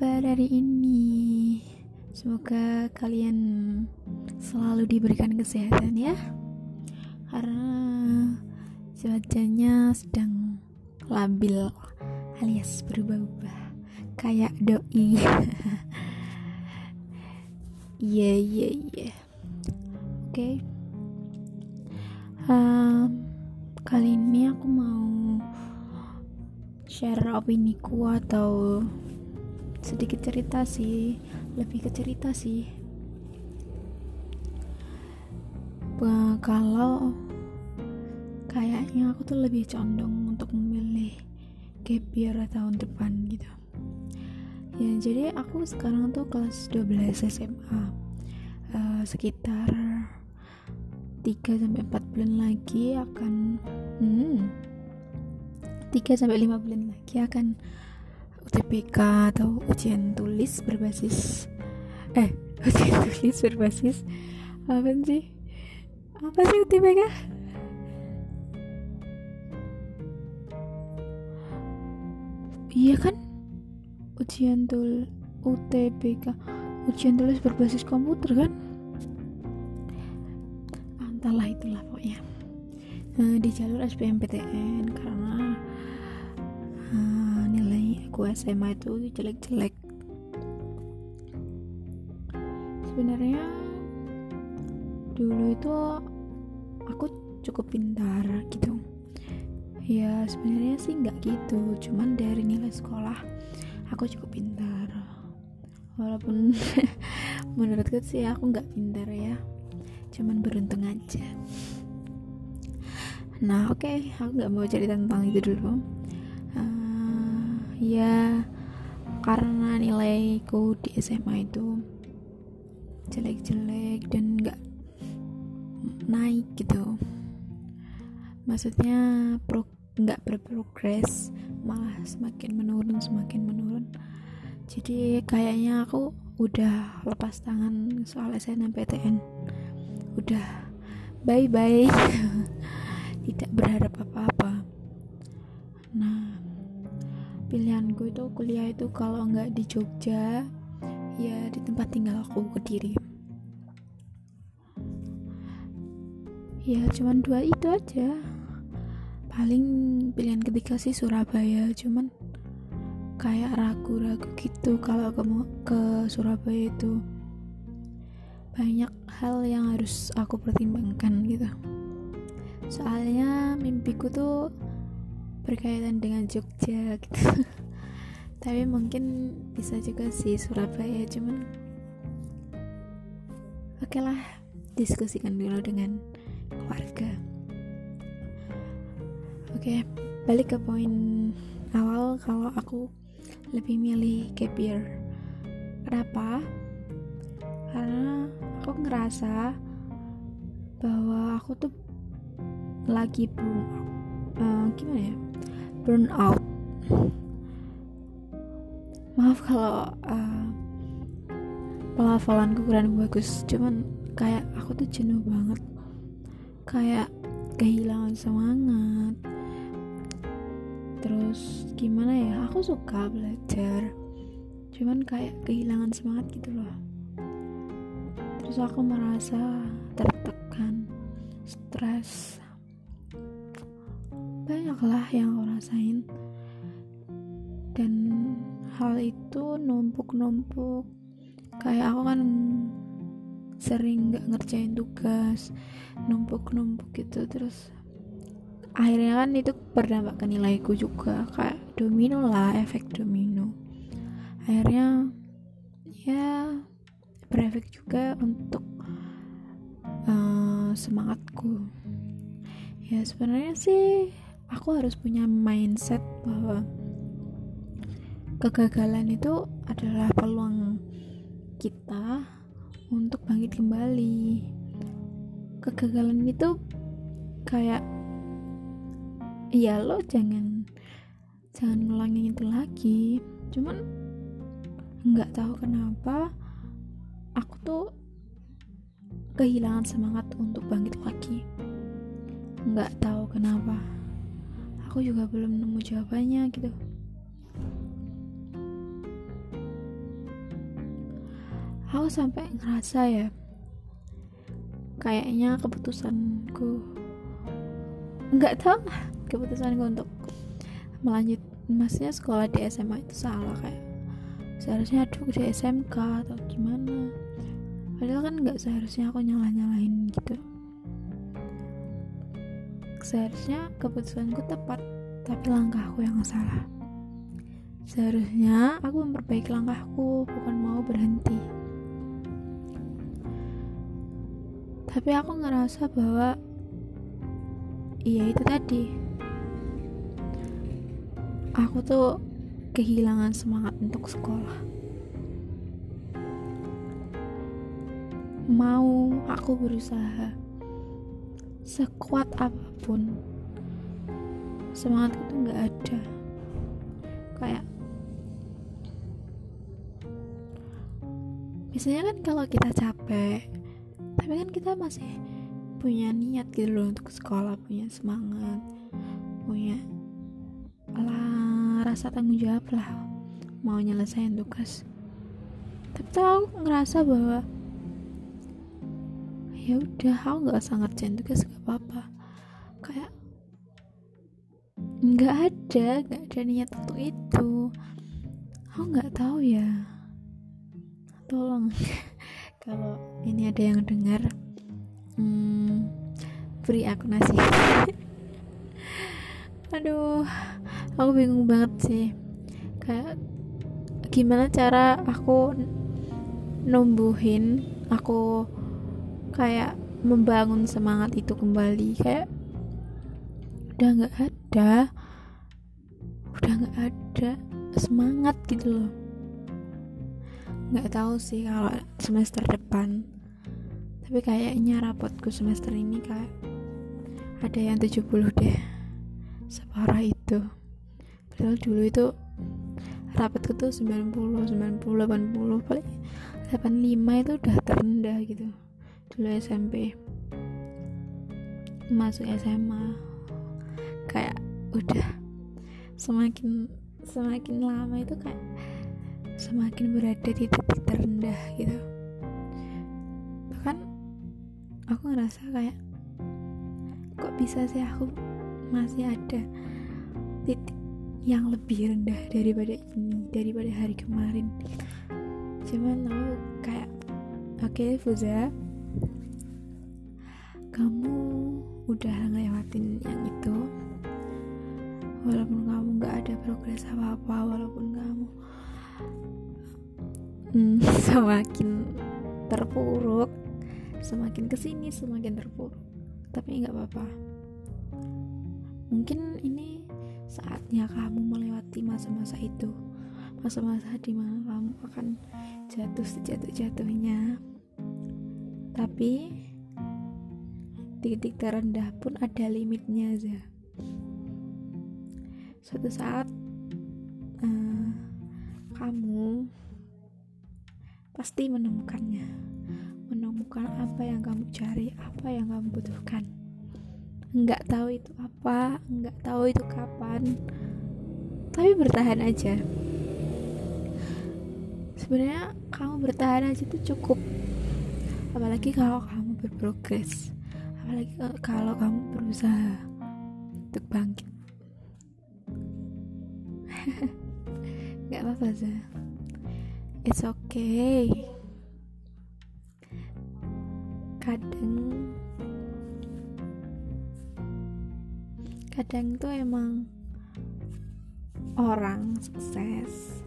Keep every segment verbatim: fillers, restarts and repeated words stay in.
kabar hari ini? Semoga kalian selalu diberikan kesehatan ya, karena cuacanya sedang labil alias berubah-ubah kayak doi. Iya iya iya. Oke. Um, kali ini aku mau share opiniku atau sedikit cerita sih, lebih ke cerita sih. Bah, kalau kayaknya aku tuh lebih condong untuk memilih gap year tahun depan gitu ya. Jadi aku sekarang tuh kelas dua belas S M A, uh, sekitar tiga sampai empat bulan lagi akan hmm, tiga sampai lima bulan lagi akan U T B K atau ujian tulis berbasis eh ujian tulis berbasis apa sih apa sih U T B K? Iya kan, ujian tul U T B K, ujian tulis berbasis komputer kan, entahlah itulah pokoknya. Nah, di jalur S B M P T N karena uh, nilai aku S M A itu jelek-jelek. Sebenarnya dulu itu aku cukup pintar gitu ya, sebenarnya sih nggak gitu, cuman dari nilai sekolah aku cukup pintar, walaupun menurutku sih aku nggak pintar ya, cuman beruntung aja. Nah oke, okay, aku nggak mau cerita tentang itu dulu. Uh, ya karena nilaiku di S M A itu jelek-jelek dan nggak naik gitu, maksudnya pro nggak berprogres, malah semakin menurun semakin menurun. Jadi kayaknya aku udah lepas tangan soal S N M P T N, udah bye bye, tidak berharap apa-apa. Nah pilihanku itu kuliah itu kalau nggak di Jogja ya di tempat tinggal aku, Kediri. Ya cuman dua itu aja. Paling pilihan ketiga sih Surabaya, cuman kayak ragu-ragu gitu kalau ke ke Surabaya itu banyak hal yang harus aku pertimbangkan gitu. Soalnya mimpiku tuh berkaitan dengan Jogja gitu. Tapi mungkin bisa juga sih Surabaya, cuman oke lah, diskusikan dulu dengan keluarga. Oke, balik ke poin awal kalau aku lebih milih gap year. Kenapa? Karena aku ngerasa bahwa aku tuh lagi burn out. Uh, gimana ya? Burn out. Maaf kalau uh, pelafalanku kurang bagus, cuman kayak aku tuh jenuh banget, kayak kehilangan semangat. Terus gimana ya, aku suka belajar cuman kayak kehilangan semangat gitu loh. Terus aku merasa tertekan, stres, banyaklah yang aku rasain, dan hal itu numpuk-numpuk. Kayak aku kan sering gak ngerjain tugas, numpuk-numpuk gitu, terus akhirnya kan itu berdampak ke nilaiku juga, kayak domino lah, efek domino. Akhirnya ya berefek juga untuk uh, semangatku. Ya sebenarnya sih aku harus punya mindset bahwa kegagalan itu adalah peluang kita untuk bangkit kembali. Kegagalan itu kayak ya lo jangan jangan ngulangin itu lagi. Cuman nggak tahu kenapa aku tuh kehilangan semangat untuk bangkit lagi. Nggak tahu kenapa. Aku juga belum nemu jawabannya gitu. Aku sampai ngerasa ya, kayaknya keputusanku, nggak tahu keputusanku untuk melanjut masnya sekolah di S M A itu salah. Kayak seharusnya aduh di S M K atau gimana, padahal kan nggak seharusnya aku nyalah-nyalahin gitu. Seharusnya keputusanku tepat, tapi langkahku yang salah. Seharusnya aku memperbaiki langkahku, bukan mau berhenti. Tapi aku ngerasa bahwa iya itu tadi, aku tuh kehilangan semangat untuk sekolah. Mau aku berusaha sekuat apapun, semangatku tuh nggak ada. Kayak misalnya kan kalau kita capek, tapi kan kita masih punya niat gitu loh untuk sekolah, punya semangat, punya lah rasa tanggung jawab lah, mau nyelesain tugas. Tapi tau aku ngerasa bahwa ya udah, aku nggak usah ngerjain tugas, nggak apa-apa. Kayak nggak ada, nggak ada niat untuk itu. Aku nggak tahu ya. Tolong kalau ini ada yang dengar, hmm, beri aku nasi. Aduh, aku bingung banget sih. Kayak gimana cara aku numbuhin, aku kayak membangun semangat itu kembali. Kayak udah nggak ada udah nggak ada semangat gitu loh. Nggak tahu sih kalau semester depan, tapi kayaknya rapotku semester ini kayak ada yang tujuh puluh deh, separah itu. Padahal dulu itu rapotku tuh sembilan puluh, sembilan puluh, delapan puluh, paling delapan puluh lima itu udah terendah gitu dulu S M P. Masuk S M A kayak udah semakin semakin lama itu kayak semakin berada di titik terendah gitu. Bahkan aku ngerasa kayak kok bisa sih aku masih ada titik yang lebih rendah daripada ini, daripada hari kemarin. Cuman aku kayak oke okay, Fuza, kamu udah ngelewatin yang itu. Walaupun kamu gak ada progres apa-apa, walaupun kamu hmm, semakin terpuruk, semakin kesini semakin terpuruk, tapi gak apa-apa. Mungkin ini saatnya kamu melewati masa-masa itu, masa-masa dimana kamu akan jatuh sejatuh-jatuhnya. Tapi titik terendah pun ada limitnya aja. Suatu saat uh, kamu pasti menemukannya, menemukan apa yang kamu cari, apa yang kamu butuhkan. Enggak tahu itu apa, enggak tahu itu kapan, tapi bertahan aja. Sebenarnya kamu bertahan aja itu cukup. Apalagi kalau kamu berprogres, apalagi kalau kamu berusaha untuk bangkit. Gak apa-apa sih, it's okay. Kadang kadang tuh emang orang sukses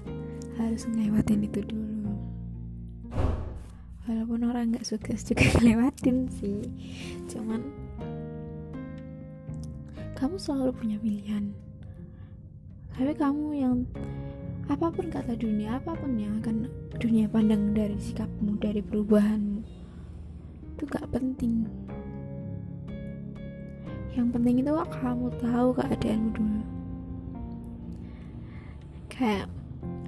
harus ngelewatin itu dulu. Walaupun orang gak sukses juga ngelewatin sih, cuman kamu selalu punya pilihan. Tapi kamu yang apapun kata dunia, apapun yang akan dunia pandang dari sikapmu, dari perubahanmu, itu gak penting. Yang penting itu kamu tahu keadaanmu dulu. Kayak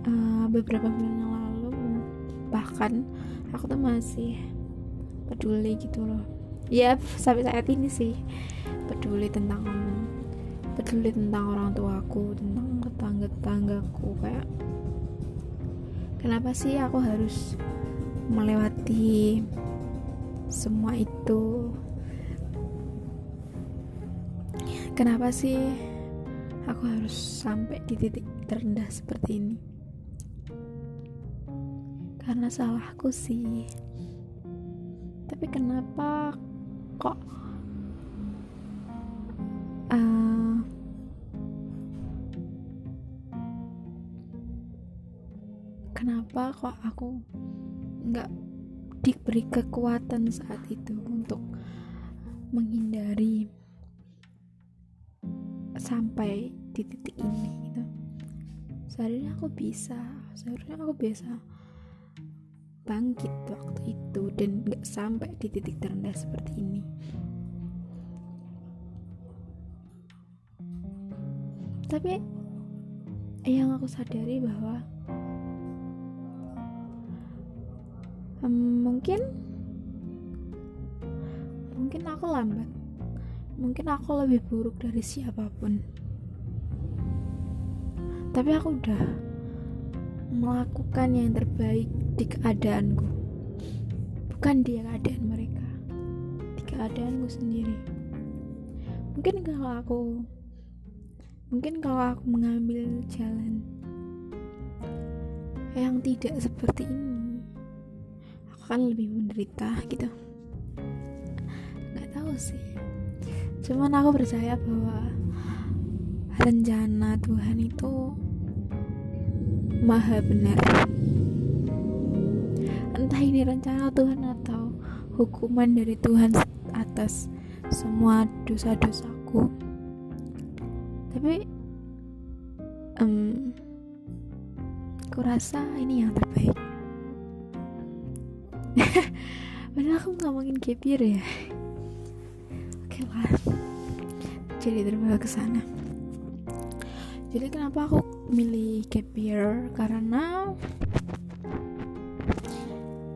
uh, beberapa bulan yang lalu bahkan aku tuh masih peduli gitu loh ya, sampai saat ini sih peduli tentang peduli tentang orang tuaku, tentang tetangga tetanggaku. Kayak kenapa sih aku harus melewati semua itu. Kenapa sih aku harus sampai di titik terendah seperti ini? Karena salahku sih. Tapi kenapa kok uh, kenapa kok aku nggak diberi kekuatan saat itu untuk menghindari sampai di titik ini gitu. Seharusnya aku bisa, seharusnya aku bisa bangkit waktu itu dan gak sampai di titik terendah seperti ini. Tapi yang aku sadari bahwa hmm, mungkin mungkin aku lambat, mungkin aku lebih buruk dari siapapun, tapi aku udah melakukan yang terbaik di keadaanku, bukan di keadaan mereka, di keadaanku sendiri. Mungkin kalau aku mungkin kalau aku mengambil jalan yang tidak seperti ini, aku akan lebih menderita gitu. Nggak tahu sih, cuman aku percaya bahwa rencana Tuhan itu maha benar. Entah ini rencana Tuhan atau hukuman dari Tuhan atas semua dosa-dosaku, tapi um, aku rasa ini yang terbaik. Padahal aku ngomongin kepir ya. Oke lah, jadi terbawa ke sana. Jadi kenapa aku milih kepir? Karena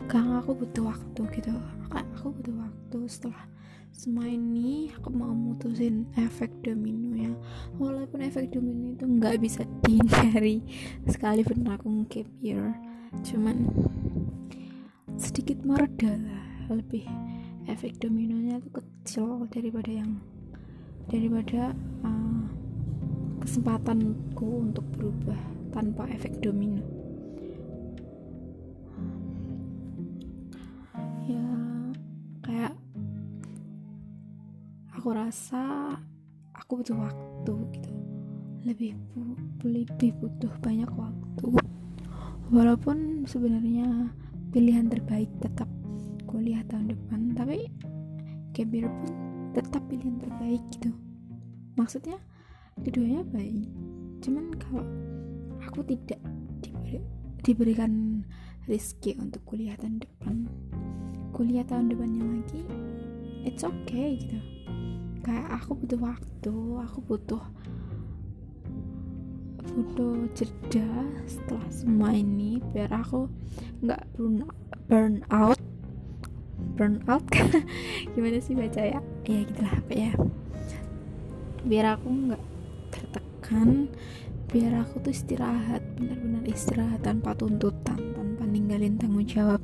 karena aku butuh waktu gitu. Aku butuh waktu. Setelah semua ini aku mau mutusin efek domino ya. Walaupun efek domino itu gak bisa dihindari sekalipun aku nge-keep year, cuman sedikit mereda lah. Lebih efek dominonya tuh kecil daripada yang daripada uh, kesempatanku untuk berubah tanpa efek domino. Ya, kayak aku rasa aku butuh waktu gitu. Lebih bu, lebih butuh banyak waktu. Walaupun sebenarnya pilihan terbaik tetap kuliah tahun depan, tapi kebir pun tetap pilihan terbaik gitu. Maksudnya keduanya baik. Cuman kalau aku tidak diberi, diberikan rezeki untuk kuliah tahun depan, kuliah tahun depannya lagi, it's okay gitu. Kayak aku butuh waktu, aku butuh butuh jeda setelah semua ini biar aku nggak burn out burn out gimana sih baca ya ya gitulah apa ya, biar aku nggak tertekan, biar aku tuh istirahat, benar-benar istirahat tanpa tuntutan, tanpa ninggalin tanggung jawab.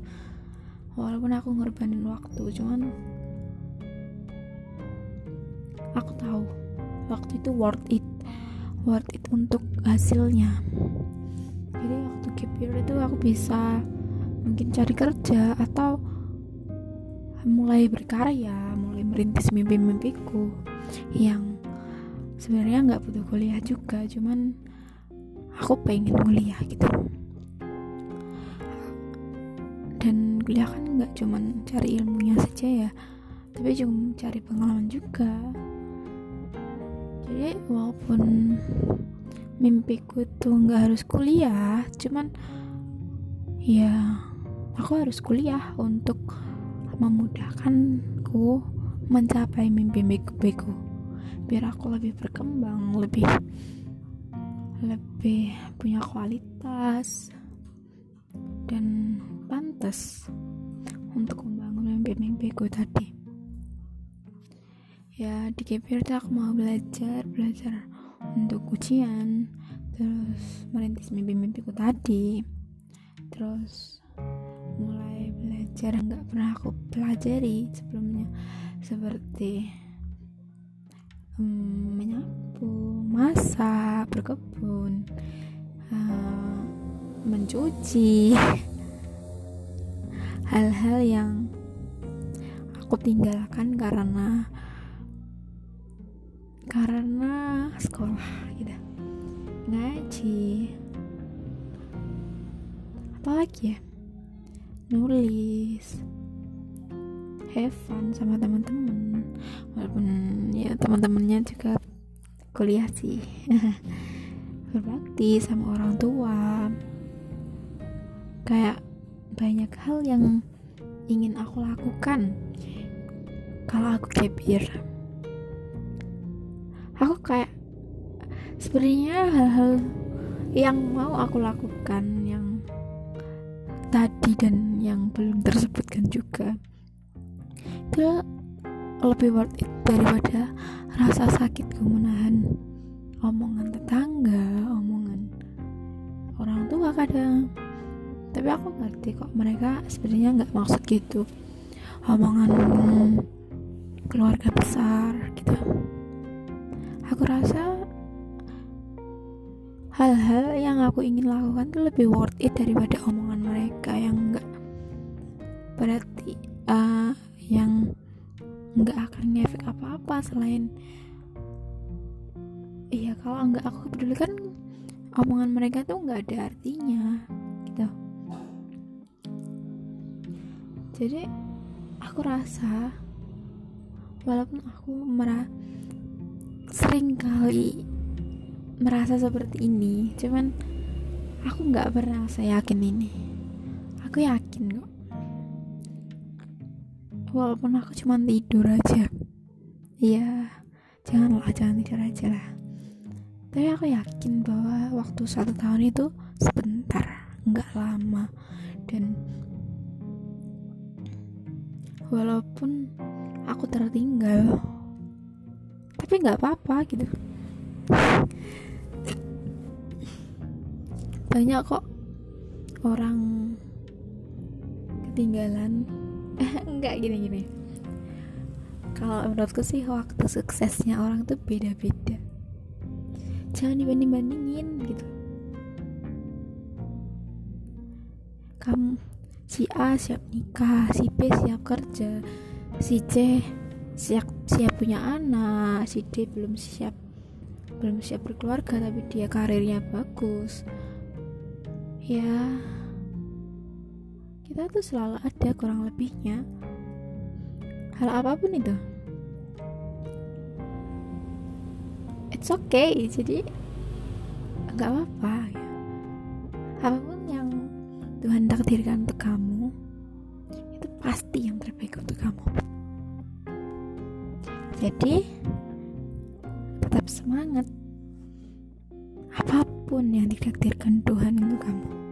Walaupun aku ngorbanin waktu, cuman aku tahu waktu itu worth it, worth it untuk hasilnya. Jadi waktu gap year itu aku bisa mungkin cari kerja atau mulai berkarya, mulai merintis mimpi-mimpiku yang sebenarnya nggak butuh kuliah juga, cuman aku pengen kuliah gitu. Dan kuliah kan gak cuma cari ilmunya saja ya, tapi juga cari pengalaman juga. Jadi walaupun mimpiku tuh gak harus kuliah, cuman ya aku harus kuliah untuk memudahkanku mencapai mimpi-mimpiku, biar aku lebih berkembang, lebih lebih punya kualitas dan pantas untuk membangun mimpi-mimpiku tadi. Ya di K P R tuh aku mau belajar belajar untuk ujian, terus merintis mimpi-mimpiku tadi, terus mulai sejarah nggak pernah aku pelajari sebelumnya, seperti um, menyapu, masak, berkebun, uh, mencuci, hal-hal yang aku tinggalkan karena karena sekolah gitu, ngaji, apa lagi ya, nulis, have fun sama teman-teman, walaupun ya teman-temannya juga kuliah sih, berbakti sama orang tua, kayak banyak hal yang ingin aku lakukan kalau aku gap year. Aku kayak sebenarnya hal-hal yang mau aku lakukan yang tadi dan yang belum tersebutkan juga itu lebih worth it daripada rasa sakitku menahan omongan tetangga, omongan orang tua kadang. Tapi aku ngerti kok, mereka sebenarnya nggak maksud gitu, omongan keluarga besar gitu. Aku rasa hal-hal yang aku ingin lakukan tuh lebih worth it daripada omongan mereka yang enggak berarti uh, yang enggak akan ngefek apa-apa selain iya kalau enggak aku pedulikan omongan mereka tuh enggak ada artinya gitu. Jadi aku rasa walaupun aku merasa sering kali merasa seperti ini, cuman aku gak pernah seyakin ini. Aku yakin kok, walaupun aku cuma tidur aja. Iya, janganlah, jangan tidur aja lah. Tapi aku yakin bahwa waktu satu tahun itu sebentar, gak lama. Dan walaupun aku tertinggal, tapi gak apa-apa gitu. Banyak kok orang ketinggalan. Enggak, gini-gini, kalau menurutku sih waktu suksesnya orang tuh beda-beda. Jangan dibanding-bandingin gitu. Kamu si A siap nikah, si B siap kerja, si C siap siap punya anak, si D belum siap belum siap berkeluarga tapi dia karirnya bagus. Ya, kita tuh selalu ada kurang lebihnya, hal apapun itu. It's okay, jadi nggak apa-apa. Apapun yang Tuhan takdirkan untuk kamu itu pasti yang terbaik untuk kamu. Jadi tetap semangat, apapun yang ditakdirkan Tuhan untuk kamu.